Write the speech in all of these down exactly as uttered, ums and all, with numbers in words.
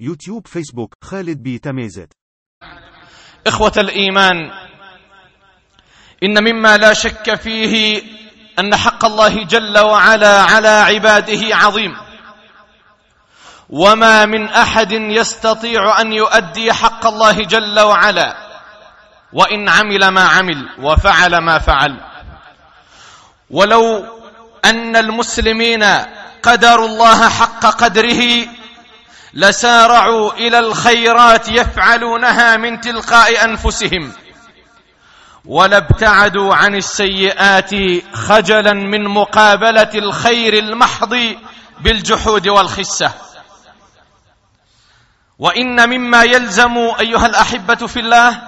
يوتيوب فيسبوك خالد بي تميزت. إخوة الإيمان، إن مما لا شك فيه أن حق الله جل وعلا على عباده عظيم، وما من أحد يستطيع أن يؤدي حق الله جل وعلا وإن عمل ما عمل وفعل ما فعل. ولو أن المسلمين قدروا الله حق قدره لسارعوا إلى الخيرات يفعلونها من تلقاء أنفسهم، ولابتعدوا عن السيئات خجلا من مقابلة الخير المحض بالجحود والخسة. وإن مما يلزم أيها الأحبة في الله،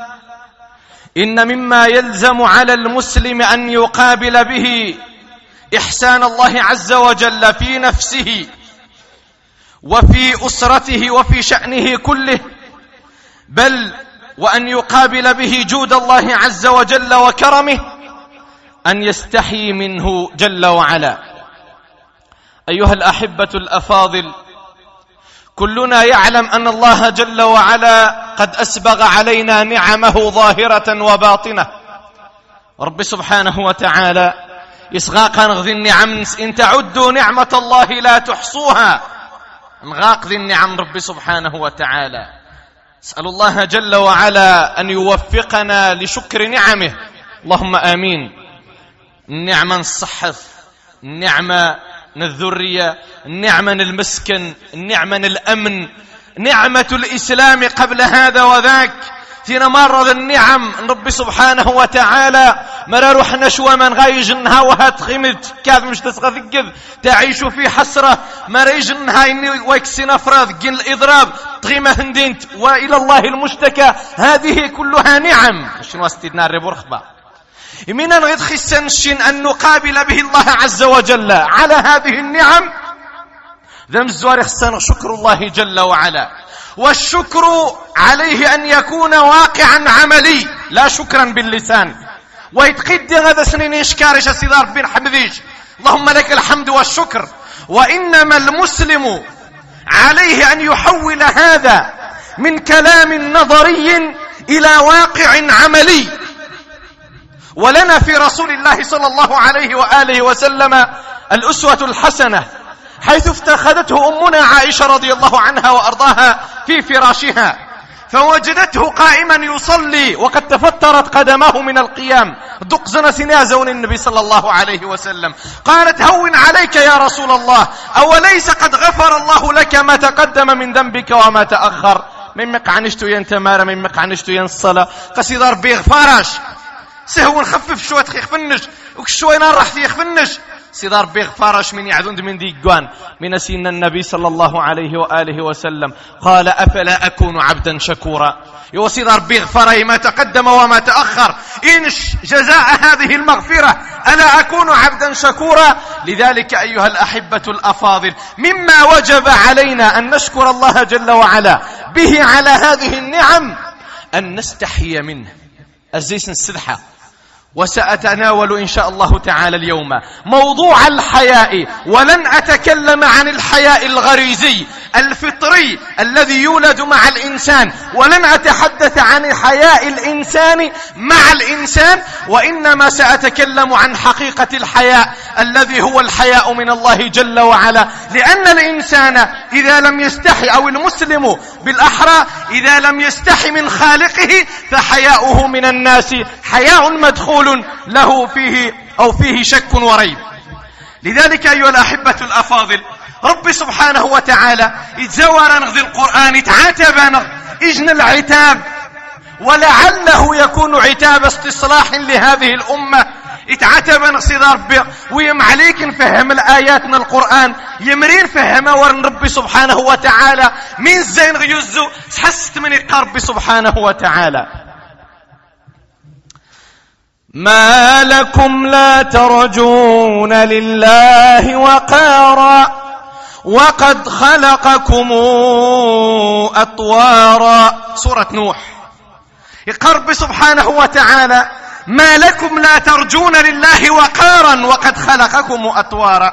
إن مما يلزم على المسلم أن يقابل به إحسان الله عز وجل في نفسه وفي أسرته وفي شأنه كله، بل وأن يقابل به جود الله عز وجل وكرمه، أن يستحي منه جل وعلا. أيها الأحبة الأفاضل، كلنا يعلم أن الله جل وعلا قد أسبغ علينا نعمه ظاهرة وباطنة. رب سبحانه وتعالى إسغاقا ذي النعم، إن تعدوا نعمة الله لا تحصوها، إسغاق ذي النعم رب سبحانه وتعالى. أسأل الله جل وعلا أن يوفقنا لشكر نعمه، اللهم آمين. النعمة الصحة، النعمة الذرية، النعمة المسكن، النعمة الأمن، نعمة الإسلام قبل هذا وذاك. فينا مرة النعم رب سبحانه وتعالى مرا روح نشوى من غايج انها وهات غمت كاذ مش تسغى ذكذ تعيش في حسرة مرا يجي انها اني ويكسين افراذ جن الإضراب تغيمة هندينت وإلى الله المشتكى. هذه كلها نعم شنو استدنا الربو رخبة من أن يدخسن شن أن نقابل به الله عز وجل على هذه النعم. ذم الزوار خصنا شكر الله جل وعلا، والشكر عليه أن يكون واقعا عملي لا شكرا باللسان. ويتقدي هذا سنين إشكارش السيدار بن حمديش، اللهم لك الحمد والشكر. وإنما المسلم عليه أن يحول هذا من كلام نظري إلى واقع عملي. ولنا في رسول الله صلى الله عليه وآله وسلم الأسوة الحسنة، حيث افتخذته أمنا عائشة رضي الله عنها وأرضاها في فراشها، فوجدته قائما يصلي وقد تفترت قدمه من القيام دقزنا سنيا زون النبي صلى الله عليه وسلم. قالت: هون عليك يا رسول الله، أوليس قد غفر الله لك ما تقدم من ذنبك وما تأخر؟ من مقعنشتو ينتمار، من مقعنشتو ينصلا قصيدار بيغفارش سهو نخفف شوية خيخفنش وكشوية نرح فيه خفنش سيدار بيغفارش من يعذند من ديقوان من سنة النبي صلى الله عليه وآله وسلم. قال: أفلا أكون عبدا شكورا؟ يو سيدار بيغفاري ما تقدم وما تأخر، إنش جزاء هذه المغفرة ألا أكون عبدا شكورا. لذلك أيها الأحبة الأفاضل، مما وجب علينا أن نشكر الله جل وعلا به على هذه النعم أن نستحي منه. أزيس السلحة، وسأتناول إن شاء الله تعالى اليوم موضوع الحياء، ولن أتكلم عن الحياء الغريزي الفطري الذي يولد مع الإنسان، ولن أتحدث عن حياء الإنسان مع الإنسان، وإنما سأتكلم عن حقيقة الحياء الذي هو الحياء من الله جل وعلا. لأن الإنسان إذا لم يستحي، أو المسلم بالأحرى إذا لم يستحي من خالقه، فحياؤه من الناس حياء مدخول له فيه أو فيه شك وريب. لذلك أيها الأحبة الأفاضل، رب سبحانه وتعالى اتزور نغذ القرآن تعاتب نغذ إجن العتاب، ولعله يكون عتاب استصلاح لهذه الأمة. اتعتب نغصدار بيق ويم عليك نفهم الآيات من القرآن يمرين فهمه ورن ربي سبحانه وتعالى من زين غيزو سحست من القرب سبحانه وتعالى. ما لكم لا ترجون لله وقارا وقد خلقكم أطوارا. سورة نوح. يقرب سبحانه وتعالى: ما لكم لا ترجون لله وقارا وقد خلقكم أطوارا.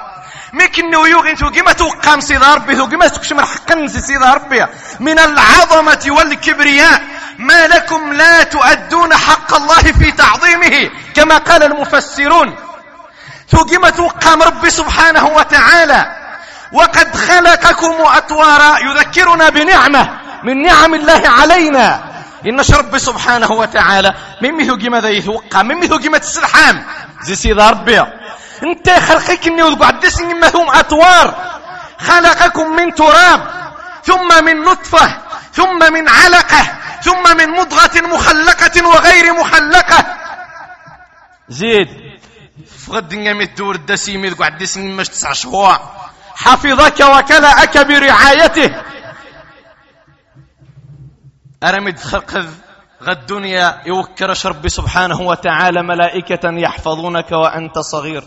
مي كنويو غي توكي ما توقام سيد ربي توكي ما تكشمر حقا سيد ربي من العظمة والكبرياء ما لكم لا تؤدون حق الله في تعظيمه كما قال المفسرون توكي ما توقام ربي سبحانه وتعالى وقد خلقكم أطوارا يذكرنا بنعمة من نعم الله علينا إن ربي سبحانه وتعالى ممي توكي ما يتوقع ممي توكي ما تسلحام زي سيد ربي انت خلقك اني وقعد ثم اطوار خلقكم من تراب ثم من نطفه ثم من علقه ثم من مضغه مخلقه وغير مخلقه زيد فقد نمي الدور الدسيمي وقعد ثم تسع شهور حفظك وكلأك برعايته ارمد خلق غد الدنيا يوكرش ربي سبحانه وتعالى ملائكه يحفظونك وانت صغير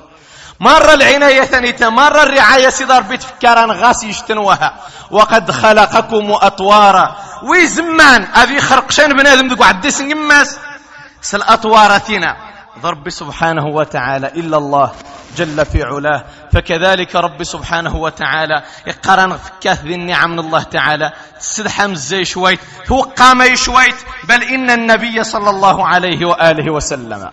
مرة العناية ثانية مرة الرعاية سيدي ربي تفكر أن غاس يشتنوها وقد خلقكم أطوارا وي زمان أبي خرقشان بنادم دوك عديس نماس سل أطوار ثنا ضرب سبحانه وتعالى إلا الله جل في علاه فكذلك رب سبحانه وتعالى يقرن فكاث ذي النعم من الله تعالى تسدحم زي شويت هو قام شويت بل إن النبي صلى الله عليه وآله وسلم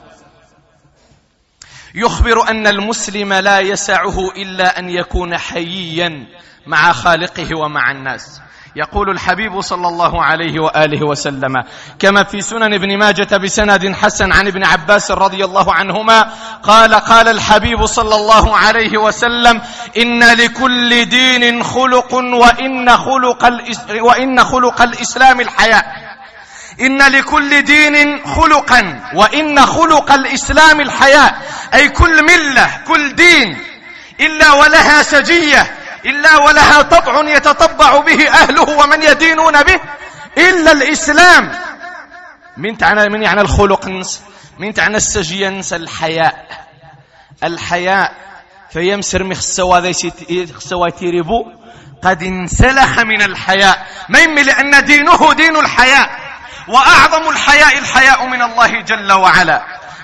يخبر أن المسلم لا يسعه إلا أن يكون حييا مع خالقه ومع الناس. يقول الحبيب صلى الله عليه وآله وسلم كما في سنن ابن ماجة بسند حسن عن ابن عباس رضي الله عنهما قال قال الحبيب صلى الله عليه وسلم إن لكل دين خلق وإن خلق, وإن خلق الإسلام الحياء إن لكل دين خلقا وإن خلق الإسلام الحياء أي كل ملة كل دين إلا ولها سجية إلا ولها طبع يتطبع به أهله ومن يدينون به إلا الإسلام من تعنى من يعني الخلق من تعنى السجية نسى الحياء الحياء فيمسر مخسوا ذي خسوا تيربو قد انسلخ من الحياء ميم لأن دينه دين الحياء وأعظم الحياء الحياء من الله جل وعلا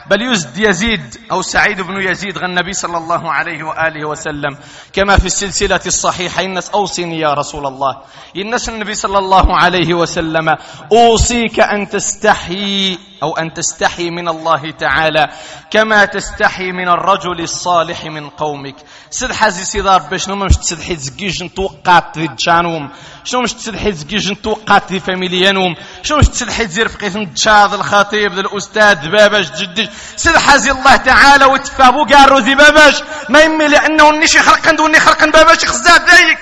بل يزد يزيد أو سعيد بن يزيد عن النبي صلى الله عليه وآله وسلم كما في السلسلة الصحيحة الناس أوصيني يا رسول الله الناس النبي صلى الله عليه وسلم أوصيك أن تستحي أو أن تستحي من الله تعالى كما تستحي من الرجل الصالح من قومك سدحازي سيدار باش نو مش تسدحي تزكيج نتوقعت ذي جانوم شنو مش تسدحي تزكيج نتوقعت ذي فاميليانوم شنو مش تسدحي تزير فقيت نتشاض الخطيب ذا الأستاذ باباش جديش سدحازي الله تعالى وتفابو قارو ذي باباش ما يمي لأنه نيشي خرقن دوني خرقن باباش خزاد ذيك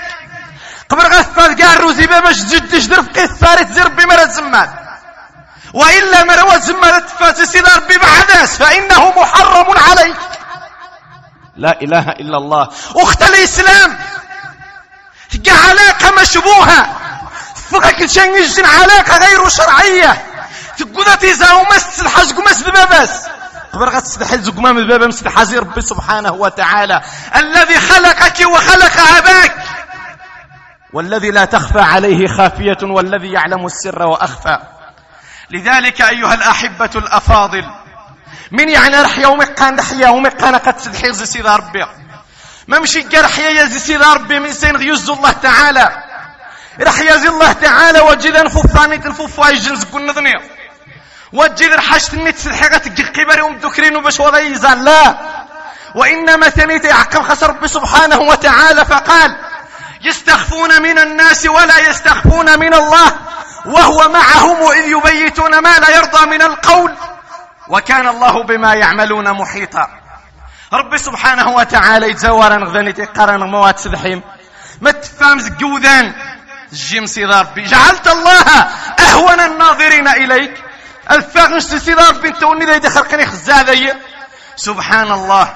قبل غفات قارو ذي باباش جديش ذي فقيت ثاري تزير بمرا زمان وإلا مروا زمرت فاسسي ربي بعداس فإنه محرم عليك لا إله إلا الله أخت الإسلام تقع علاقة مشبوهة فقك تشنجن علاقة غير شرعية تقول تيزا ومس الحج قمس ببابس قبل غا تستحيل زقمام الباب مس الحزي ربي سبحانه وتعالى الذي خلقك وخلق أباك والذي لا تخفى عليه خافية والذي يعلم السر وأخفى لذلك أيها الأحبة الأفاضل من يعني رح يوم قان رح يوم قان قد سدحي زي سيد ربي ما مشي رح يزي سيد ربي من سين غيز الله تعالى رح يزي الله تعالى وجدا ففاني الفوفاي جنس كل نظني وجد رحشت نيت سدحي غتجي قبري ومذكرينو باش ولا يزال لا وإنما ثنيت يعقب خسر ربي سبحانه وتعالى فقال يستخفون من الناس ولا يستخفون من الله وهو معهم إذ يبيتون ما لا يرضى من القول وكان الله بما يعملون محيطا ربي سبحانه وتعالى يتزورا غذاني تقارن موات سدحيم ما تفهمش جوذان الجيم سيدي ربي جعلت الله أهون الناظرين إليك الفاغنش سيدي ربي انت وني ذا يدخلقني خزاذي سبحان الله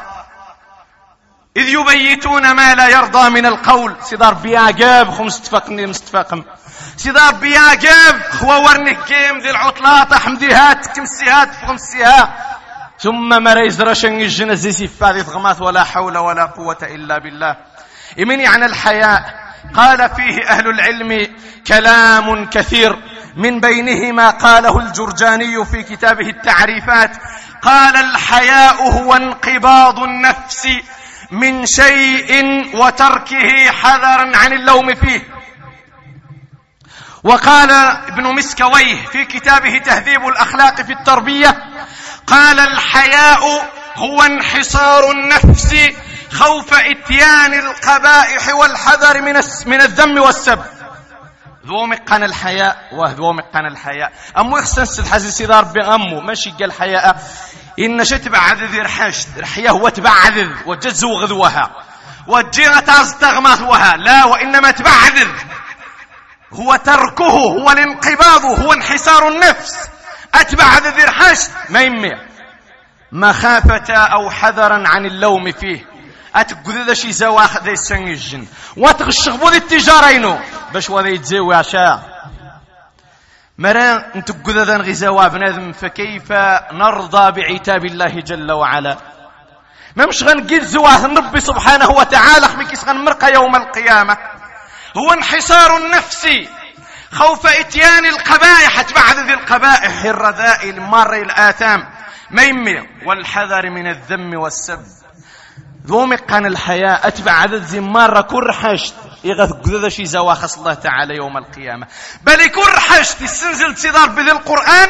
إذ يبيتون ما لا يرضى من القول سيدي ربي يا جاب خمس تفاقني مستفاقم سيدي ربي يا جاب هو ورني كيم ذي العطلات حمديهات كمسيهات فغمسيها ثم ما رايزرش الجنة زي سفاذي تغماث ولا حول ولا قوة إلا بالله إمن يعني الحياء قال فيه أهل العلم كلام كثير من بينه ما قاله الجرجاني في كتابه التعريفات قال الحياء هو انقباض النفس من شيء وتركه حذرا عن اللوم فيه. وقال ابن مسكويه في كتابه تهذيب الأخلاق في التربية: قال الحياء هو انحصار النفس خوف اتيان القبائح والحذر من من الذم والسب. ذو مقن الحياء وذو مقن الحياء امو يخسنس الحزيس دار بامو ماشي قال الحياء ان شتب عذذ رحاش رحيه وتبعذ وجزو غذوها وجيره تغمثوها. لا، وانما تبعذ هو تركه، هو الانقباض، هو انحسار النفس. اتبع ذي رحاش ما يمي مخافه او حذرا عن اللوم فيه. اتقذ ذا شي زواخ ذا السنجن واتغشغبو ذي التجارينو باش وذا يتزاوي عشاء مرا نتقذ ذا نغزاوا بنادم. فكيف نرضى بعتاب الله جل وعلا؟ ما مش غنقزواه ربي سبحانه وتعالى خميكيس غنمرقى يوم القيامة. هو انحصار النفس خوف اتيان القبائح، بعد ذي القبائح الرذائل المار الآثام ما يمي، والحذر من الذم والسب. ذو مقن الحياء أتبع عدد زمارة كل حشت إغاث قذذا شي زواخص الله تعالى يوم القيامة. بل كل حشت السنزل تصدار بذي القرآن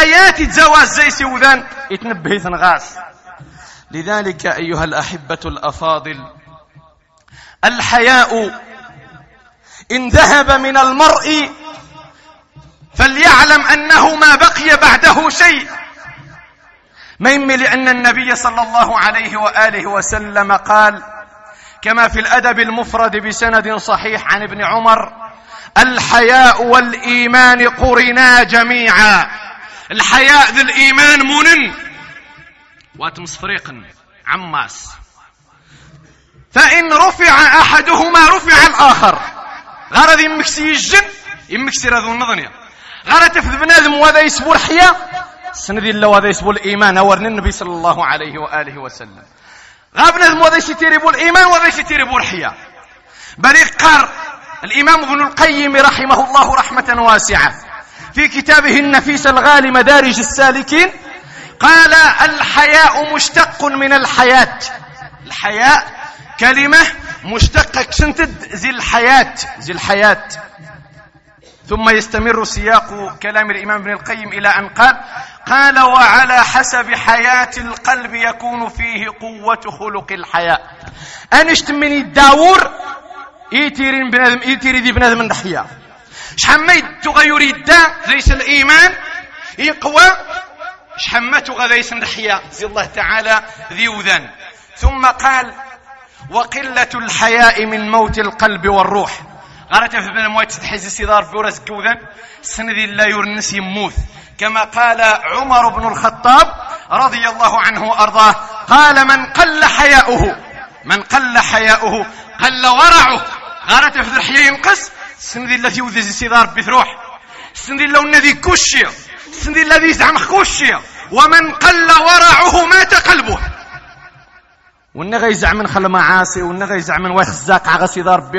آيات تزواز زي سوذان يتنبهي ثنغاس. لذلك أيها الأحبة الأفاضل، الحياء إن ذهب من المرء فليعلم أنه ما بقي بعده شيء مهم، لأن النبي صلى الله عليه وآله وسلم قال كما في الأدب المفرد بسند صحيح عن ابن عمر: الحياء والإيمان قرنا جميعا. الحياء ذي الإيمان منن واتمصفريق عماس، فإن رفع أحدهما رفع الآخر. غرض يمكسي الجن يمكسي رذو النظنية، غرض تفذ بنادم وذا يسبو الحياء سندي الله وذا يسبو الإيمان. أورن النبي صلى الله عليه وآله وسلم غابنا وذا يستيربو الإيمان وذا يستيربو الحياء. بل اقر الإمام ابن القيم رحمه الله رحمة واسعة في كتابه النفيس الغالي مدارج السالكين قال: الحياء مشتق من الحياة. الحياء كلمة مشتقك سنتد ذي الحياة ذي الحياة ثم يستمر سياق كلام الإمام ابن القيم إلى أن قال: قال وعلى حسب حياة القلب يكون فيه قوة خلق الحياة. أنشت من الداور إيتيرين بنادم إيتيري ذي بنادم الحياة شحميت تغير الدا ليس الإيمان يقوى شحمت غذيس الحياة ذي الله تعالى ذي وذن. ثم قال: وقلة الحياء من موت القلب والروح. غرت في بن موت تحز السدار فورس كوذن سندي لا يرنس يموت. كما قال عمر بن الخطاب رضي الله عنه وأرضاه قال: من قل حياؤه من قل حياؤه قل ورعه. غرت في الحياء ينقص سندي الذي يوذي السدار بثروح سندي لو الذي كشي سندي الذي يزعم كشي. ومن قل ورعه مات قلبه. والنغى يزعم من خل معاصي والنغى يزعم من ويخزاق على سيد ربي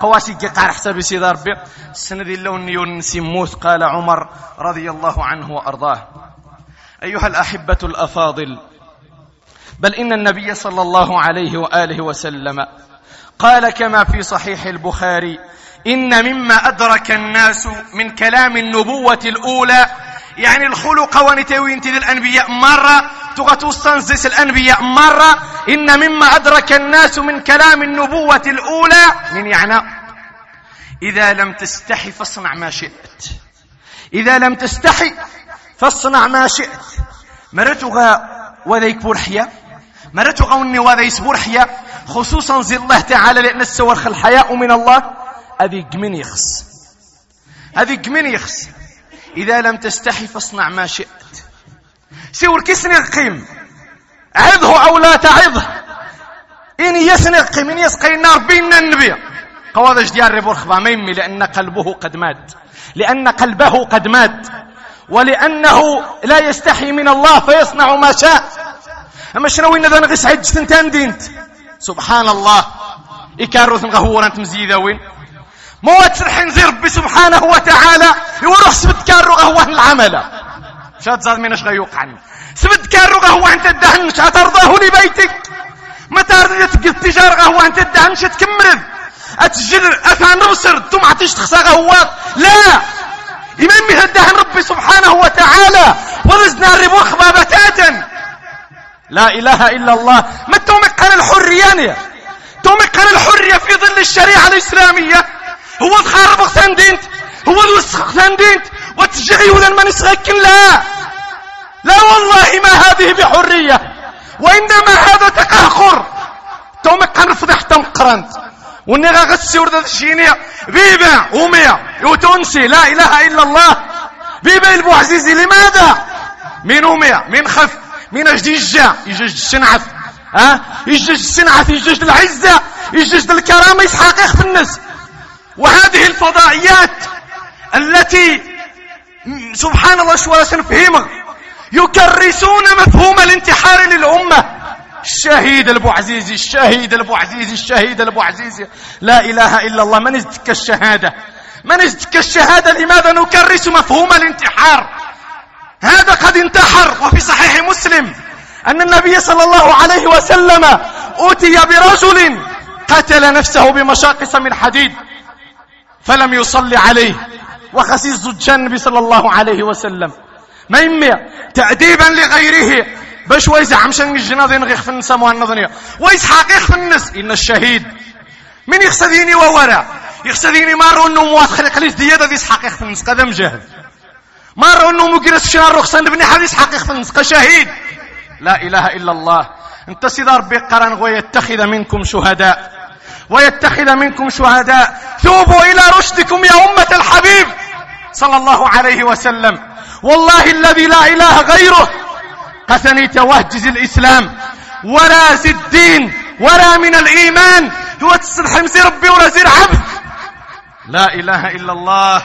قواسي قاع حساب سيد ربي السند اللون ينسي موت. قال عمر رضي الله عنه وأرضاه: أيها الأحبة الأفاضل، بل إن النبي صلى الله عليه وآله وسلم قال كما في صحيح البخاري: إن مما أدرك الناس من كلام النبوة الأولى يعني الخلق ونتوين تذي الأنبياء مرة تغتوستنزس الأنبياء مرة. إن مما أدرك الناس من كلام النبوة الأولى من يعني إذا لم تستحي فاصنع ما شئت. إذا لم تستحي فاصنع ما شئت. مرتغى وذيك برحية مرتغى ونواذيس برحية خصوصا زي الله تعالى، لأن السورخ الحياء من الله أذي قمن يخس أذي قمن يخس. إذا لم تستحي فاصنع ما شئت. سور كسن القيم عظه أو لا تعظه إن يسن القيم إن يسقي النار بيننا النبي قوادش ديار ربورخبا ميمي، لأن قلبه قد مات لأن قلبه قد مات ولأنه لا يستحي من الله فيصنع ما شاء. أما شنوين ذا نغس عج سنتان دينت سبحان الله إكاروث غهورا تمزيدا وين موت الحنزير بسبحانه وتعالى يروح سبت كارو قهوة العمل شاد زاد منش غيوق عني سبت كارو قهوة انت الدهن مش هترضاه لبيتك ما تارني تقل التجارة قهوة انت الدهنش تكمل اتجل اثان ربسر ثم عطيش تخسى قهوات لا يمني هدهن ربي سبحانه وتعالى ورزنا الربوخ بتاتا لا اله الا الله. ما تومك على الحرية تومك على الحرية في ظل الشريعة الاسلامية هو الخارب اختان دينت هو الوسخ دينت وتجعي ولا ما نسغكن لا لا والله ما هذه بحرية وإنما هذا تقهقر تومك هنرفض حتى مقرنت ونغا غسيور ذات الشينية بيبا ومية وتونسي لا إله إلا الله بيبا البو عزيزي لماذا من ومية من خف من أجد الجا يجج الشنعة ها يجج الشنعة يجج العزة يجج الكرامة يسحق يخف الناس. وهذه الفضائيات التي سبحان الله شو سنفهمها يكرسون مفهوم الانتحار للأمة. الشهيد أبو عزيزي الشهيد أبو عزيزي الشهيد أبو عزيزي لا إله إلا الله من ازدك الشهادة من ازدك الشهادة. لماذا نكرس مفهوم الانتحار؟ هذا قد انتحر. وفي صحيح مسلم أن النبي صلى الله عليه وسلم أوتي برجل قتل نفسه بمشاقص من حديد فلم يصلي عليه وخسيس الجنب صلى الله عليه وسلم ما يمي تأديبا لغيره باش ويزعم شن الجنازة ينغيخ في النساء مهنظنية ويسحق يخف النس. إن الشهيد من يخسديني وورا يخسديني مارو أنه مواثخل قليل ديادة دي يسحق يخف النس قدم جهد مارو أنه مقرس شنار رخصان بني حد يسحق يخف النس كشهيد. لا إله إلا الله. انت سيدار بقرن ويتخذ منكم شهداء ويتخذ منكم شهداء ثوبوا إلى رشدكم يا أمة الحبيب صلى الله عليه وسلم. والله الذي لا إله غيره قثنيت وهجز الإسلام ولا زي الدين ولا من الإيمان هو تسلحمزي ربي ورزي العبد. لا إله إلا الله.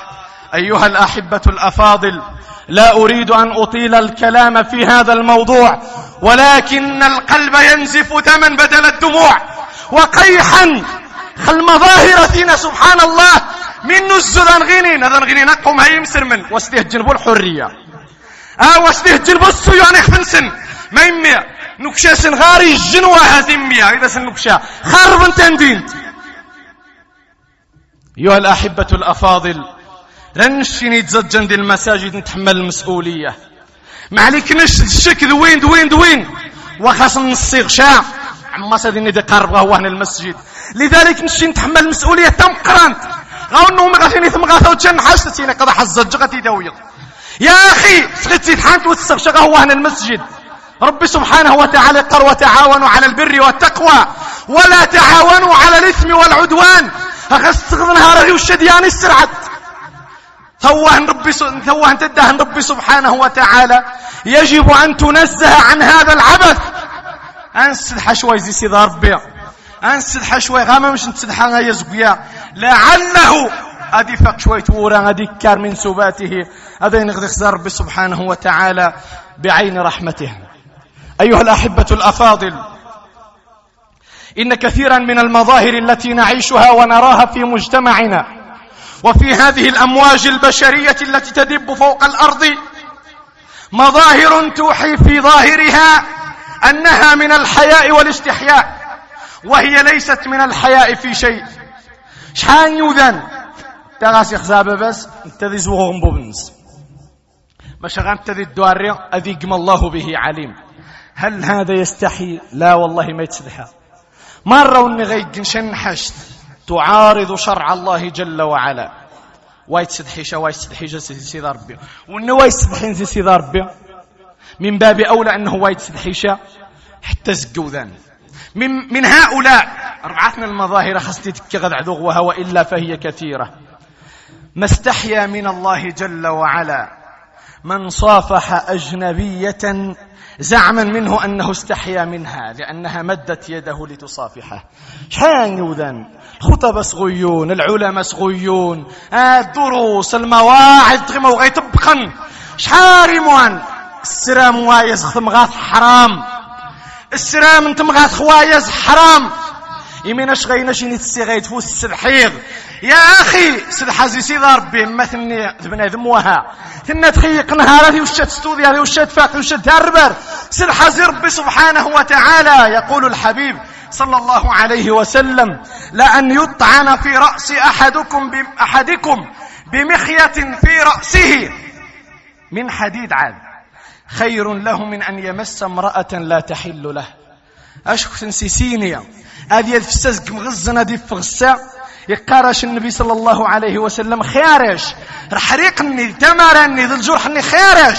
أيها الأحبة الأفاضل لا أريد أن أطيل الكلام في هذا الموضوع ولكن القلب ينزف دما بدل الدموع وقيحا خل مظاهرتنا سبحان الله من نزل غنين هذا غنين قوم هاي مسر من وسته جنب الحرية آه وسته جنب السيوان يخفن سن ما يمي نكشا سن غاري الجنوة هزمية إذا سن نكشا خارب تندين. أيها الأحبة الأفاضل رنشيني تزجن دي المساجد نتحمل المسؤولية معليك نشد الشك دوين دوين دوين وخاص نصيغ شاع عما ساديني دي قرب غوهن المسجد لذلك نشي نتحمل المسؤولية تم قرانت غاونو مغاثيني ثم غاثو جن حشتيني قد حزج غتي دويض يا أخي سخيتي تحانت وتسغش غوهن المسجد. ربي سبحانه وتعالى قر وتعاونوا على البر والتقوى ولا تعاونوا على الإثم والعدوان أخستغذ نهاري والشديان السرعة ثوهن ربي ثوهن تدهن ربي سبحانه وتعالى يجب أن تنزه عن هذا العبث. أنسد حشوي زي سيدار بيع أنسد حشوي غاما مش نسد حانا يزقيا لعله أدي فق شوية ورا أدي كار من سباته أدي نغذي خزار ربي سبحانه وتعالى بعين رحمته. أيها الأحبة الأفاضل إن كثيرا من المظاهر التي نعيشها ونراها في مجتمعنا وفي هذه الأمواج البشرية التي تدب فوق الأرض مظاهر توحي في ظاهرها أنها من الحياء والاستحياء وهي ليست من الحياء في شيء. شحان يوذن تغاسي خزابة بس انت ذي زوغم ببنس باش غانت ذي الدواري أذيق ما الله به عليم. هل هذا يستحي؟ لا والله ما يتسدحى. مرة ونغيق نشن حشت تعارض شرع الله جل وعلا ويتسدحي شا ويتسدحي جا سيدة ربي وانه ويتسدحين زي سيدة ربي من باب أولى أنه وايد سدحيشة حتى زقوذان من, من هؤلاء أربعتنا المظاهر خصتي تكغد عذوغها وإلا فهي كثيرة. ما استحيا من الله جل وعلا من صافح أجنبية زعما منه أنه استحيا منها لأنها مدت يده لتصافحه. شحان يوذان الخطب صغيون العلماء صغيون الدروس المواعظ غير وغيتبقن شحارموان السرام وايز خمغاث حرام السرام انت مغاث خوايز حرام يميناش غيناش ينتسي غيتفوس السلحيغ يا أخي سلحازي سيدة ربي مثلني ذبنا ذموها ثنا تخيق نهاراتي وشات ستودياتي وشات فاقي وشات دربر سلحازي ربي سبحانه وتعالى. يقول الحبيب صلى الله عليه وسلم: لأن يطعن في رأس أحدكم بأحدكم بمخية في رأسه من حديد عاد خير له من أن يمس امرأة لا تحل له. أشكت سيسينيا أذي يفسزك مغزنا دي فغسا يقارش النبي صلى الله عليه وسلم خيارش رحريقني تمرني ذل جرحني خيارش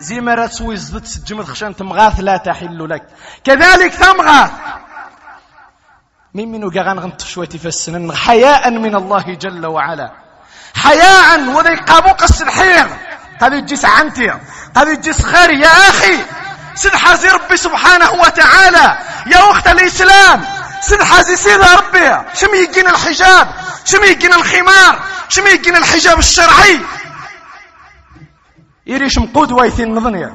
زي ما راتسوي زدت سجمد خشان تمغاث لا تحل لك كذلك تمغاث مين منو قاغان غنطف شوية فالسنن حياء من الله جل وعلا، حياء وذي قابوق السلحير قذي تجيس عنتي قذي تجيس خيري يا أخي سنحازي ربي سبحانه وتعالى يا أخت الإسلام سنحازي سيدة ربي شم يجينا الحجاب شم يجينا الخمار شم يجينا الحجاب الشرعي يريش مقود ويثين نظنية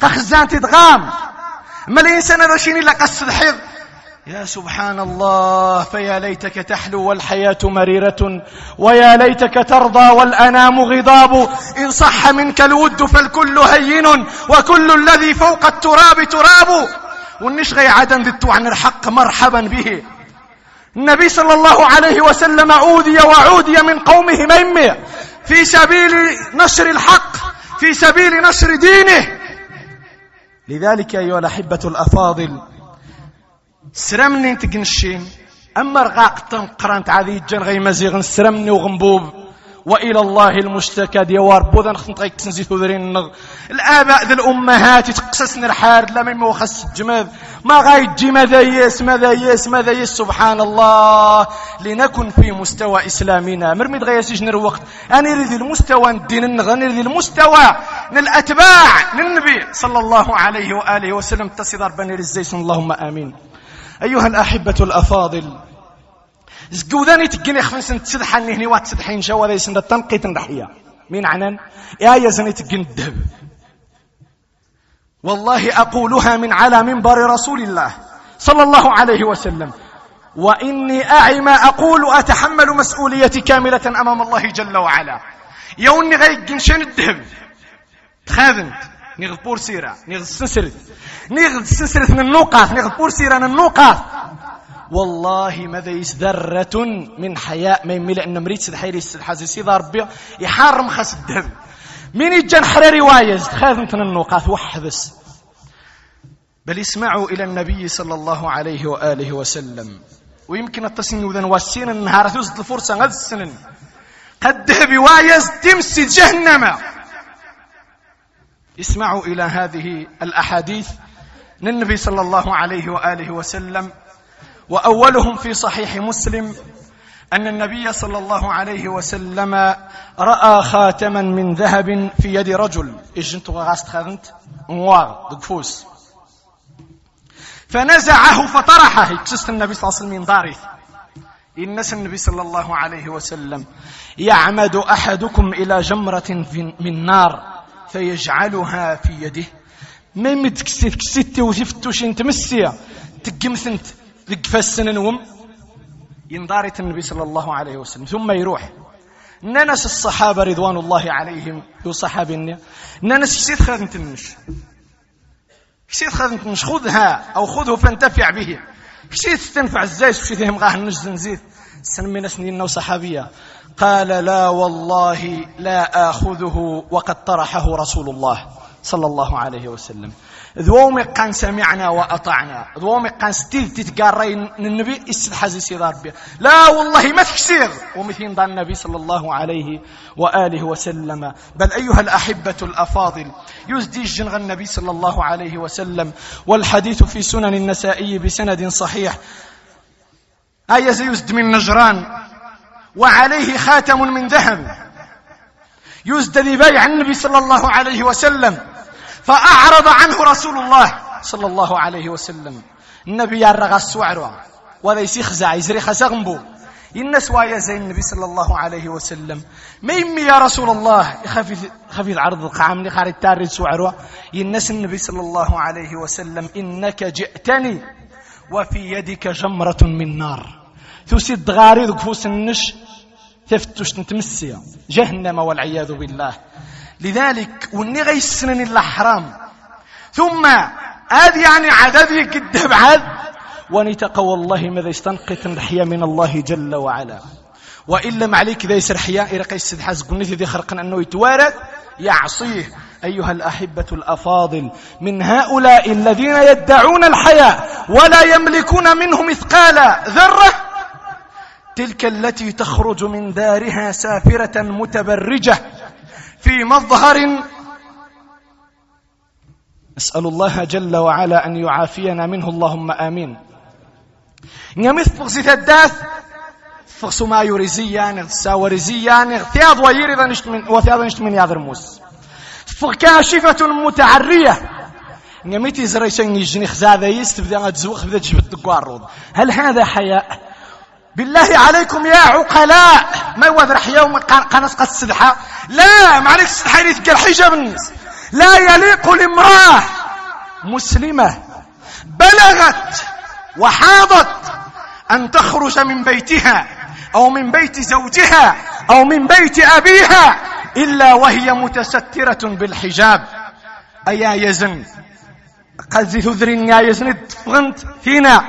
تخزان تدغام ما الإنسان رشيني لقص الحظ يا سبحان الله. فيا ليتك تحلو والحياة مريرة ويا ليتك ترضى والأنام غضاب إن صح منك الود فالكل هين وكل الذي فوق التراب تراب والنشغي عدن ذدت عن الحق مرحبا به. النبي صلى الله عليه وسلم أوذي وعودي من قومه ميمة في سبيل نشر الحق في سبيل نشر دينه. لذلك أيها الأحبة الأفاضل سرمني تقنشين أما رقاق تنقرانت عذي الجن غي مزيغن سرمني وغنبوب وإلى الله المشتكى ديوار بوذا نخنط غي تنزي ثوذرين الآباء ذي الأمهات تقسسن الحارد لا ميمو خس الجماذ ما غاي تجي ماذا يس ماذا يس ماذا يس سبحان الله. لنكن في مستوى إسلامنا مرمد غي يسجن الوقت أنا رذي المستوى الدين غني رذي المستوى للأتباع للنبي صلى الله عليه وآله وسلم تصدر بني رزيس اللهم آمين. أيها الأحبة الأفاضل زقوذاني تقني خفنسن تسدحاني هني واتسدحين شوى ذي سنة تنقيت نضحية مين عنان آية زني تقن الدب والله أقولها من على منبر رسول الله صلى الله عليه وسلم وإني أعمى أقول أتحمل مسؤوليتي كاملة أمام الله جل وعلا. يوني غيق جنشان الدب تخاذنت نغد بور سيرة نغد سنسرث نغد سنسرث من النوقات نغد بور سيرة من النوقات والله ماذا يسذرة من حياء ما يميل أن مريت سدحيري الحازي سيدة ربي يحارم خاس الدم من يجن حراري وايز خاذنت من النوقات وحذس. بل اسمعوا إلى النبي صلى الله عليه وآله وسلم ويمكن التسنين وذن واسين النهار توزد الفرصة غد السنن قد دهبي وايز تمسي جهنم. اسمعوا إلى هذه الأحاديث للنبي صلى الله عليه وآله وسلم وأولهم في صحيح مسلم أن النبي صلى الله عليه وسلم رأى خاتما من ذهب في يد رجل فنزعه فطرحه يكسس النبي صلى الله عليه وسلم من داره. إنس النبي صلى الله عليه وسلم يعمد أحدكم إلى جمرة من نار فيجعلها في يده ما متكسيت كسيتي وشفتوش انت مسيا تقمثنت لقفا السننوم ينضارت النبي صلى الله عليه وسلم ثم يروح ننس الصحابة رضوان الله عليهم وصحابين ننس كسيت خذنت النش كسيت خذنت النش خذها أو خذه فانتفع به كسيت تنفع الزيس وشيثهم غاه النش زنزيت سنمنا سنيننا وصحابية قال لا والله لا آخذه وقد طرحه رسول الله صلى الله عليه وسلم ذوومي قان سمعنا وأطعنا ذوومي قان ستيل تتقارين النبي استدحزي سيدة ربي لا والله ما تكسير ومثين ضع النبي صلى الله عليه وآله وسلم. بل أيها الأحبة الأفاضل يزدي الجنغ النبي صلى الله عليه وسلم والحديث في سنن النسائي بسند صحيح آية يزد من نجران وعليه خاتم من ذهب يزد ببيع النبي صلى الله عليه وسلم فأعرض عنه رسول الله صلى الله عليه وسلم النبي يرغى السعر وليس يخزع يزري خسغنبو الناس وايا زي النبي صلى الله عليه وسلم ميمي يا رسول الله خفيف خفيف عرض القعام لخارج تارد سعر الناس النبي صلى الله عليه وسلم إنك جئتني وفي يدك جمرة من نار تسد غاري ذكفوس النش تفتش نتمسية جهنم والعياذ بالله. لذلك وني غي السنن الأحرام ثم آذ يعني عددي قد بعد ونتقوى والله ماذا يستنقط الحياة من الله جل وعلا. وإلا ما عليك ذا يسر حياء إرقى السدحاس قلني ذي خرقنا أنه يتوارد يعصيه. أيها الأحبة الأفاضل، من هؤلاء الذين يدعون الحياء ولا يملكون منه مثقال ذرة، تلك التي تخرج من دارها سافرة متبرجة في مظهر، أسأل الله جل وعلا أن يعافينا منه، اللهم آمين. نمث فغسي ثداث فغسو ما يرزيان غسا ورزيان غثياض ويريد وثياض نشتمين ياضر موس فغكاشفة متعرية نمث زريشن يجني خزاذا يستبدأ غتزوخ بدأ جبت دقوار. هل هذا حياء؟ بالله عليكم يا عقلاء، ما يوذر حياء ومن قنص قد السلحة؟ لا، ما عليك السلحة يتقل حجاب الناس. لا يليق لامرأة مسلمة بلغت وحاضت أن تخرج من بيتها أو من بيت زوجها أو من بيت أبيها إلا وهي متسترة بالحجاب. أيا يزن قد تذر يا يزن فغنت فينا،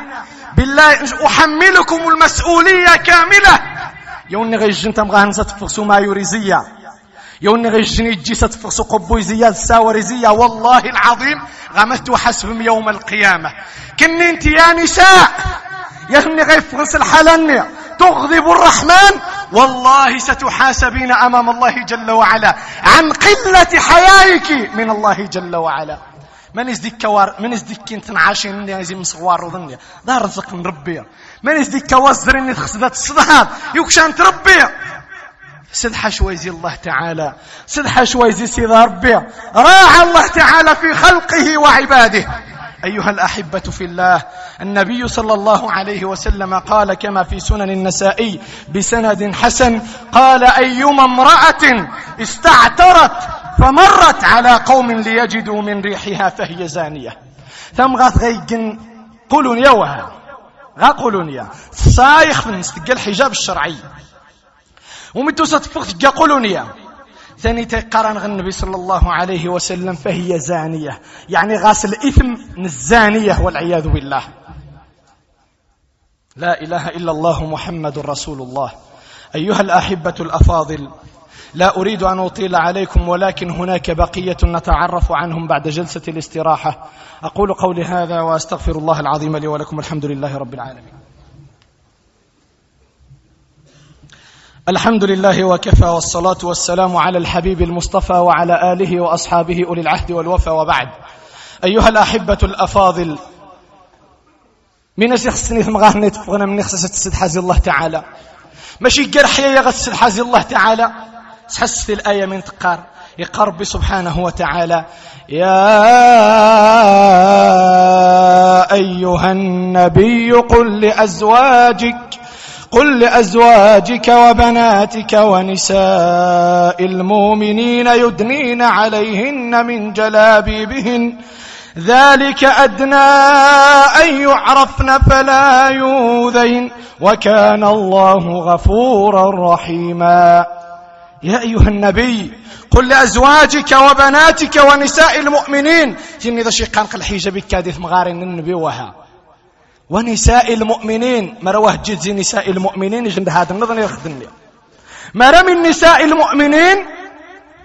بالله أحملكم المسؤولية كاملة. يوني غير جنت مغاهن ستفرسو ما يريزية، يوني غير جني تجي ستفرسو قبوي زياد ساوري زيا، والله العظيم غمت وحسبهم يوم القيامة. كني انت يا نساء يوني غير فرس الحلن تغضب الرحمن، والله ستحاسبين أمام الله جل وعلا عن قلة حيائك من الله جل وعلا. من يزدك كوار من يزدك انت نعاشين يزي مصوار وظنيا ظهر رزق نربي، من يزدك كوزر اني تخصدت الصدهات يكشان تربي سدحة شويزي الله تعالى، سدحة شويزي سيدة ربي، راعى الله تعالى في خلقه وعباده. أيها الأحبة في الله، النبي صلى الله عليه وسلم قال كما في سنن النسائي بسند حسن، قال: أيما امرأة استعترت فمرت على قوم ليجدوا من ريحها فهي زانية. ثم غاث غيقن قلون يوها غا قلون يا صايخ من استقى الحجاب الشرعي ومتو ستفقت قلون يا ثاني تقرن النبي صلى الله عليه وسلم فهي زانية، يعني غاس الإثم من الزانية والعياذ بالله. لا إله إلا الله محمد رسول الله. أيها الأحبة الأفاضل، لا أريد أن أطيل عليكم، ولكن هناك بقية نتعرف عنهم بعد جلسة الاستراحة. أقول قولي هذا وأستغفر الله العظيم لي ولكم، الحمد لله رب العالمين. الحمد لله وكفى، والصلاة والسلام على الحبيب المصطفى وعلى آله وأصحابه أولي العهد والوفى، وبعد. أيها الأحبة الأفاضل، من أسخصني ثم غاهني تفغنا من أخصصة السدحازي الله تعالى، ماشي قرحية يغس السدحازي الله تعالى تحس في الآية من تقار يقرب سبحانه وتعالى: يا أيها النبي قل لأزواجك قل لأزواجك وبناتك ونساء المؤمنين يدنين عليهن من جلابيبهن ذلك أدنى أن يعرفن فلا يؤذين وكان الله غفورا رحيما. يا أيها النبي قل لأزواجك وبناتك ونساء المؤمنين جني ذا شيقان قل حجابك كادث مغارن النبي وها ونساء المؤمنين مروه جد نساء المؤمنين جند هذا النظر يخدني مرا من نساء المؤمنين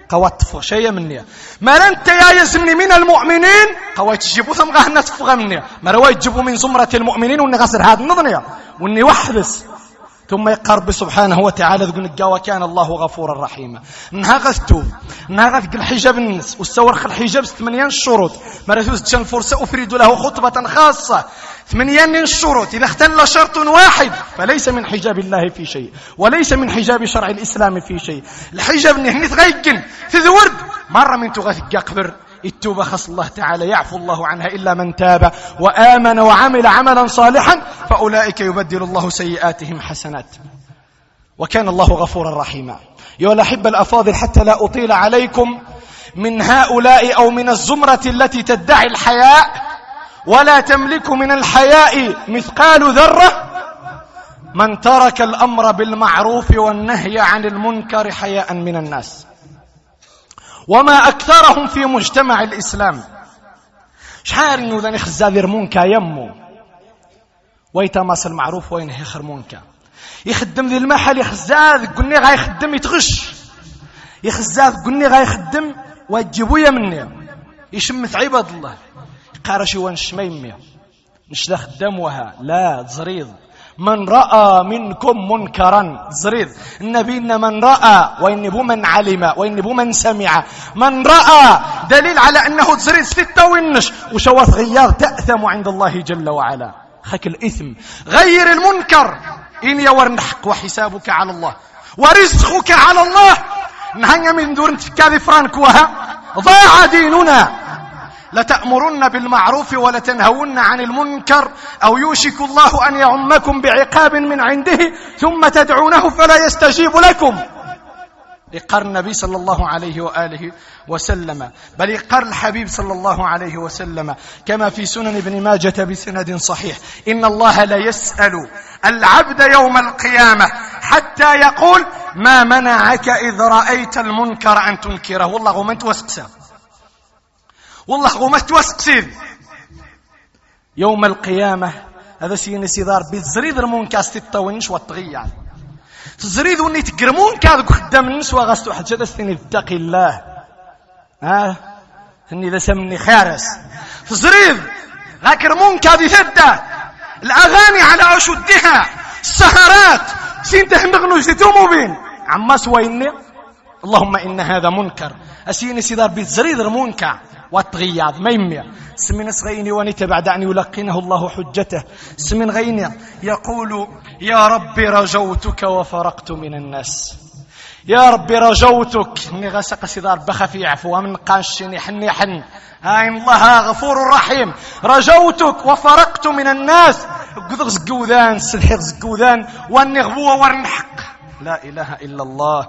قوات تفغ شيء مني مرا انت يا يزمني من المؤمنين قوات تجيبو ثم غهنا تفغ مني مرا يجيبو من زمرة المؤمنين واني غسر هذا النظر واني وحدس. ثم يقرب سبحانه وتعالى تقول الجوا كان الله غفورا رحيما. نهغثتو نهغث الحجاب الناس والسورخ الحجاب ثمانية شروط، مرثوز تشان فرصة أفرد له خطبة خاصة ثمانية شروط، إذا اختل شرط واحد فليس من حجاب الله في شيء وليس من حجاب شرع الإسلام في شيء. الحجاب نهني تغيقن تذورد مرة من تغثق قبر التوبة خص الله تعالى يعفو الله عنها إلا من تاب وآمن وعمل عملا صالحا فأولئك يبدل الله سيئاتهم حسنات وكان الله غفورا رحيما. يا الأحبة الأفاضل، حتى لا أطيل عليكم، من هؤلاء أو من الزمرة التي تدعي الحياء ولا تملك من الحياء مثقال ذرة من ترك الأمر بالمعروف والنهي عن المنكر حياء من الناس، وما أكثرهم في مجتمع الإسلام. شحال إنه ذا نخزاذر منك يمو ويتماس المعروف وينهي خير منكر. يخدم ذي المحل يخزاذ قلني غا يخدم يتغش يخزاذ قلني غا يخدم ويجيبويا مني يشمث عباد الله قارشي وانش ما يمي نشلا خدموها لا تزريض. من رأى منكم منكرا زريد النبي إن من رأى وينبو من علم وينبو من سمع من رأى دليل على أنه زريد ستة ونش وشواث غيار تأثم عند الله جل وعلا خك الإثم غير المنكر إن يورن حق وحسابك على الله ورزقك على الله نهني من دور كاذي فرانكوها ضاع ديننا لتأمرن بالمعروف ولتنهون عن المنكر أو يوشك الله أن يعمكم بعقاب من عنده ثم تدعونه فلا يستجيب لكم. يقر النبي صلى الله عليه وآله وسلم بل يقر الحبيب صلى الله عليه وسلم كما في سنن ابن ماجة بسند صحيح إن الله لا يسأل العبد يوم القيامة حتى يقول ما منعك إذ رأيت المنكر أن تنكره. والله من توسقسه والله غو ما توسقسيد يوم القيامة هذا سيني سيدار بيتزريد المونكاس تتطونش والتغيير تزريد وني تقرمون كاذك خدام النس وغاستو حتى هذا سيني اتقي الله ها هني ذا سمني خارس تزريد غاكرمون كاذي ثدة الأغاني على عشودها السهرات سين تهمغنو جديتو مبين عما سويني اللهم إن هذا منكر أسيني سيدار بيتزريد المونكا والتغياض ما يمير سمين صغيني ونتبعد أن يلقنه الله حجته سمين غيني يقول يا رب رجوتك وفرقت من الناس يا رب رجوتك اني غسق سدار بخفي عفوا من قانشني حني حن هاي الله غفور رحيم رجوتك وفرقت من الناس قذغ زقوذان سلحق زقوذان واني غبوة ورنحق. لا إله إلا الله.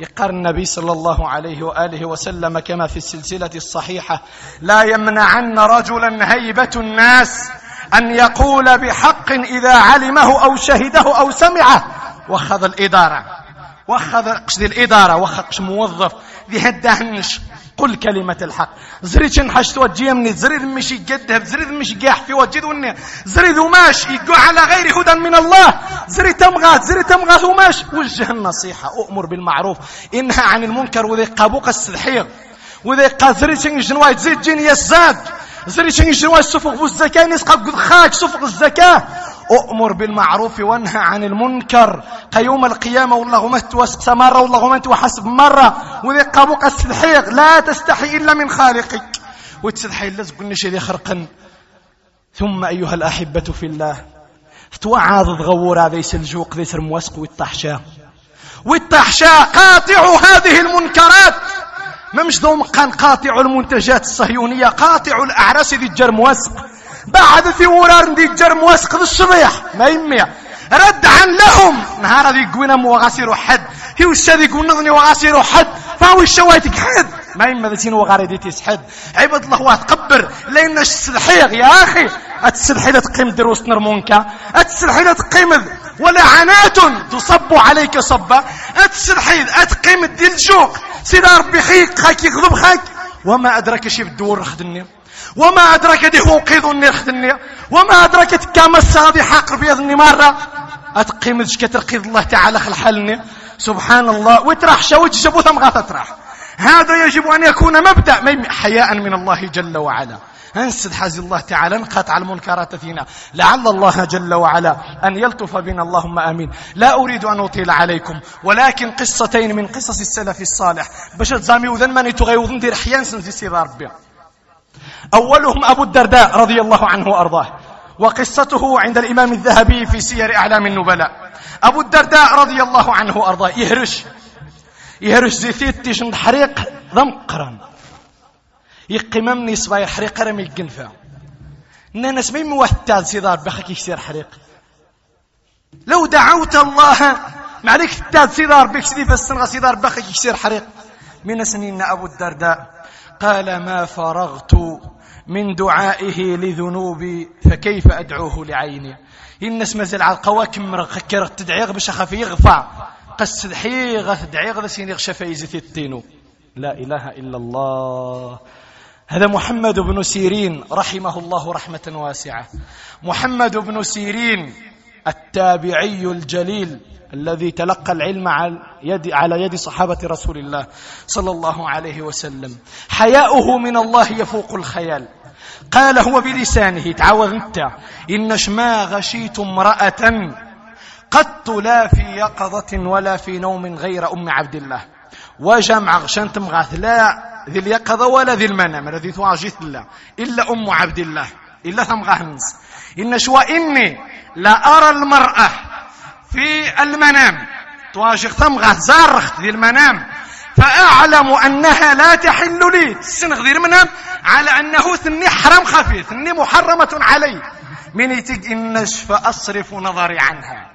يقر النبي صلى الله عليه وآله وسلم كما في السلسلة الصحيحة لا يمنعن رجلا هيبة الناس أن يقول بحق إذا علمه أو شهده أو سمعه. وخذ الإدارة وخذ قصد الإدارة وخذ موظف ذي هدهنش قل كلمة الحق زريد شنحش توجيه مني زريد مش يقدهب زريد مش يقاح في وجه وني زريد وماش يقع على غير هدى من الله زريد تمغاث زريد تمغاث وماش وجه النصيحة أؤمر بالمعروف انهى عن المنكر وذي قابوق السلحيق وذي قازريد شنجنواي تزيد جيني يساد زريد شنجنواي صفق الزكاة نسقى قدخاك صفق الزكاة أؤمر بالمعروف وانهى عن المنكر قيوم القيامة. والله ما توسقس مرة والله ما توحسب مرة وذي قابوق السلحيق لا تستحي إلا من خالقك وتسلحي إلا تقولني شذي خرقا. ثم أيها الأحبة في الله توعظ غورا ذي سلجوق ذي سرموسق والطحشاء والطحشاء قاطعوا هذه المنكرات ما مش دوم قان قاطعوا المنتجات الصهيونية قاطعوا الأعراس ذي الجرموسق بعد في ورار ندي الجرم واسق الصبيح ما يميع رد عن لهم نهار ذي قوينا وغاسيرو حد هي وش ذي قونغني وغاسيرو حد فاو الشواتك حد ما يميع ذاتين وغاردي تسحد عباد الله واتقبر لأن السلحيق يا أخي السلحيق تقيم دروس نرمونكا السلحيق تقيم ولعنات تصب عليك صبا السلحيق تقيم دي الجوق سيدار بخيك خاك يغضب خاك وما أدرك شي بالدور رخدني وما أدرك دي وقيض النرخ دنيا وما أدركت كما السادي حاقر بيضني مرة أتقيم ذلك ترقيض الله تعالى خلحلني سبحان الله وترح شويت شبوثة مغاثة ترح. هذا يجب أن يكون مبدأ حياء من الله جل وعلا أنسد حزي الله تعالى نقطع المنكرات فينا لعل الله جل وعلا أن يلطف بنا اللهم آمين. لا أريد أن أطيل عليكم ولكن قصتين من قصص السلف الصالح باش تزامي وذن من يتغيوذن دير حيان سنزي ربي. أولهم أبو الدرداء رضي الله عنه وأرضاه وقصته عند الإمام الذهبي في سير أعلام النبلاء. أبو الدرداء رضي الله عنه وأرضاه يهرش يهرش زيثيت تيشن حريق ذمقرا يقممني صبايا حريق رمي القنفة الناس مين موتاد سيدار بخك يكسير حريق لو دعوت الله معليك تاد سيدار بكسدي فالسنغة سيدار بخك يكسير حريق من سنين أبو الدرداء قال ما فرغت من دعائه لذنوبي فكيف أدعوه لعيني. الناس مازال على القواكم رغكر تدعيغ باش خاف يغفع قس الحيغ تدعيغ باش يغشى فيزيت التينو. لا إله إلا الله. هذا محمد بن سيرين رحمه الله رحمة واسعة. محمد بن سيرين التابعي الجليل الذي تلقى العلم على يد, على يد صحابة رسول الله صلى الله عليه وسلم. حياؤه من الله يفوق الخيال. قال هو بلسانه: تعوذت إنش ما غشيت امرأة قط لا في يقظة ولا في نوم غير أم عبد الله وجمع غشنت مغاث لا ذي اليقظة ولا ذي المنام الذي تواجث الله إلا أم عبد الله إلا ثم غهنز إنش وإني لا أرى المرأة في المنام تواجه ثم غزارخ ذي المنام فأعلم أنها لا تحل لي السنغ ذي المنام على أنه ثني حرم خفيف ثني محرمة علي من يتق إنش فأصرف نظري عنها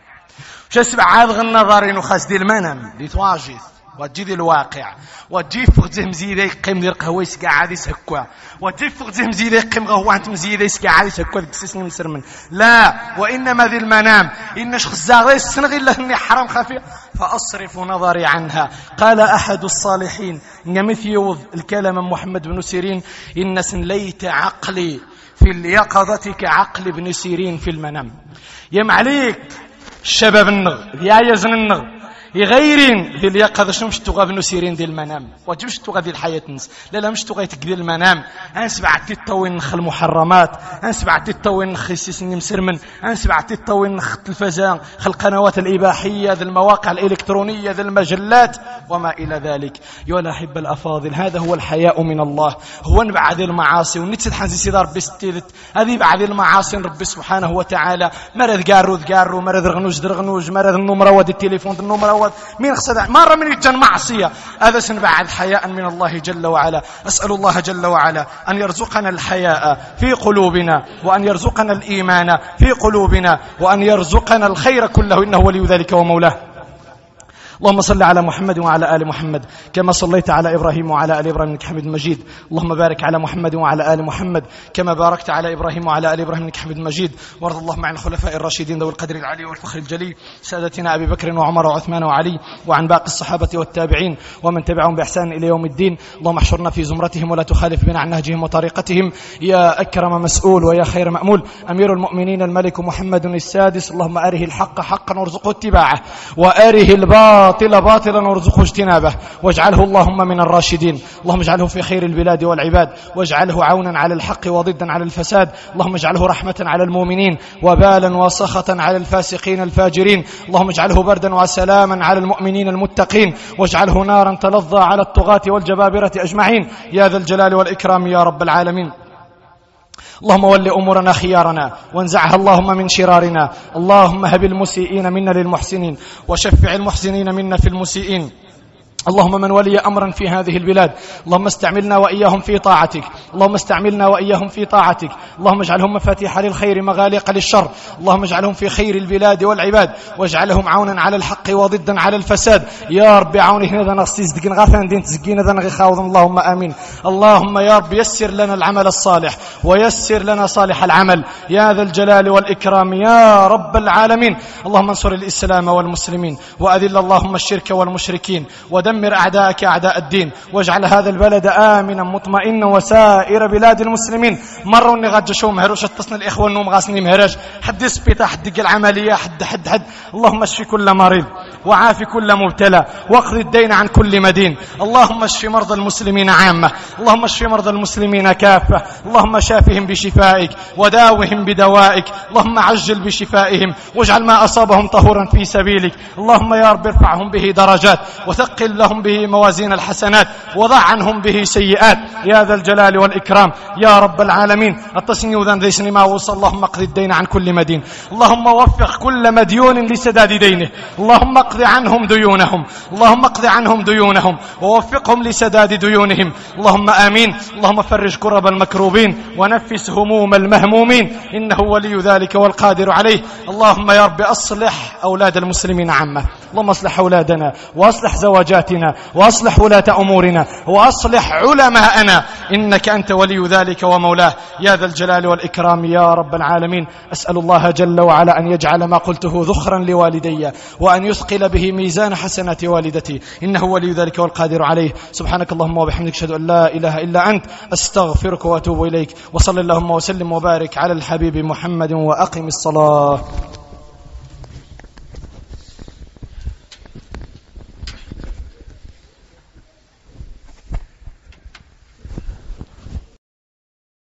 شسبع عاذغ النظر نخاس ذي المنام لتواجه وتجي الواقع وتجي فوق زمزي ذي قيم ذي القهوة يسكع عادي سكوا وتجي فوق زمزي ذي قيم قهوة أنت مزي ذي يسكع عادي سكوا تكسسني من سرمن لا وإنما ذي المنام إنش خزاغي السنغ إلا إني حرام خفي فأصرف نظري عنها. قال أحد الصالحين نمث يوض الكلام محمد بن سيرين إن ليت عقلي في اليقظة كعقل بن سيرين في المنام. يم عليك الشباب النغ يا يزن النغ يغيرين ذي اليقظة شنو مش تغى بن سيرين ذي المنام واجي مش تغى ذي الحياة نس لا لا مش تغى تقدي المنام انسبع تطوي نخ المحرمات انسبع تطوي نخ سيسني مسرمن انسبع تطوي نخ التلفزيون خل القنوات الإباحية ذي المواقع الإلكترونية ذي المجلات وما إلى ذلك. يا الأحبة الأفاضل هذا هو الحياء من الله هو نبع ذي المعاصي ونتسد حنزي سيدار بستيلت هذه بعد المعاصي رب سبحانه وتعالى مرض قارو ذقارو مرض رغنوج درغنوج مرض النمرة ود التليفون النمرة من خسد مرة من يتجن معصية. هذا سنبعد حياء من الله جل وعلا. أسأل الله جل وعلا أن يرزقنا الحياء في قلوبنا وأن يرزقنا الإيمان في قلوبنا وأن يرزقنا الخير كله إنه ولي ذلك ومولاه. اللهم صل على محمد وعلى آل محمد كما صليت على إبراهيم وعلى آل إبراهيم إنك حميد مجيد. اللهم بارك على محمد وعلى آل محمد كما باركت على إبراهيم وعلى آل إبراهيم إنك حميد مجيد. وارض اللهم عن الخلفاء الراشدين ذوي القدر العلي والفخر الجلي سادتنا أبي بكر وعمر وعثمان وعلي وعن باقي الصحابة والتابعين ومن تبعهم بإحسان إلى يوم الدين. اللهم احشرنا في زمرتهم ولا تخالف بنا عن نهجهم وطريقتهم يا أكرم مسؤول ويا خير مأمول. أمير المؤمنين الملك محمد السادس اللهم أره الحق حقا وارزقه اتباعه وأره الباطل باطل باطلا وارزقه اجتنابه واجعله اللهم من الراشدين. اللهم اجعله في خير البلاد والعباد واجعله عونا على الحق وضدا على الفساد. اللهم اجعله رحمة على المؤمنين وبالا وسخطا على الفاسقين الفاجرين. اللهم اجعله بردا وسلاما على المؤمنين المتقين واجعله نارا تلظى على الطغاة والجبابرة أجمعين يا ذا الجلال والإكرام يا رب العالمين. اللهم ول أمورنا خيارنا وانزعها اللهم من شرارنا. اللهم هب المسيئين منا للمحسنين وشفع المحسنين منا في المسيئين. اللهم من ولي أمرا في هذه البلاد اللهم استعملنا وإياهم في طاعتك. اللهم استعملنا وإياهم في طاعتك. اللهم اجعلهم مفاتيح للخير مغاليق للشر. اللهم اجعلهم في خير البلاد والعباد واجعلهم عونا على الحق وضدا على الفساد يا رب عوني هنا نغسيز دقن غافن دين تزقين ذن غخاوض اللهم آمين. اللهم يا رب يسر لنا العمل الصالح ويسر لنا صالح العمل يا ذا الجلال والإكرام يا رب العالمين. اللهم انصر الإسلام والمسلمين وأذل اللهم الشرك والمشركين ودم دمر أعداءك أعداء الدين واجعل هذا البلد آمنا مطمئنا وسائر بلاد المسلمين. مرة ونغاد شو مهروش اتصن الإخوة إنهم غاسني مهرج حد يسبيطة حد العملية حد حد حد. اللهم اشف كل مريض وعاف كل مبتلى واقض الدين عن كل مدين. اللهم اشف مرضى المسلمين عامة. اللهم اشف مرضى المسلمين كافة. اللهم شافهم بشفائك وداوهم بدوائك. اللهم عجل بشفائهم واجعل ما أصابهم طهورا في سبيلك. اللهم يا رب ارفعهم به درجات وثقل لهم به موازين الحسنات وضع عنهم به سيئات يا ذا الجلال والإكرام يا رب العالمين. التصنيو ذن ذي ما وصل اللهم اقضي الدين عن كل مدين. اللهم وفق كل مديون لسداد دينه. اللهم اقضي عنهم ديونهم. اللهم اقضي عنهم ديونهم ووفقهم لسداد ديونهم اللهم آمين. اللهم فرج كرب المكروبين ونفس هموم المهمومين إنه ولي ذلك والقادر عليه. اللهم يا رب أصلح أولاد المسلمين عامة. اللهم أصلح أولادنا وأصلح زواجاتنا وأصلح ولاة أمورنا وأصلح علماءنا إنك أنت ولي ذلك ومولاه يا ذا الجلال والإكرام يا رب العالمين. أسأل الله جل وعلا أن يجعل ما قلته ذخرا لوالدي وأن يثقل به ميزان حسنات والدتي، إنه ولي ذلك والقادر عليه. سبحانك اللهم وبحمدك، أشهد أن لا إله إلا أنت، أستغفرك وأتوب إليك. وصل اللهم وسلم وبارك على الحبيب محمد وأقم الصلاة.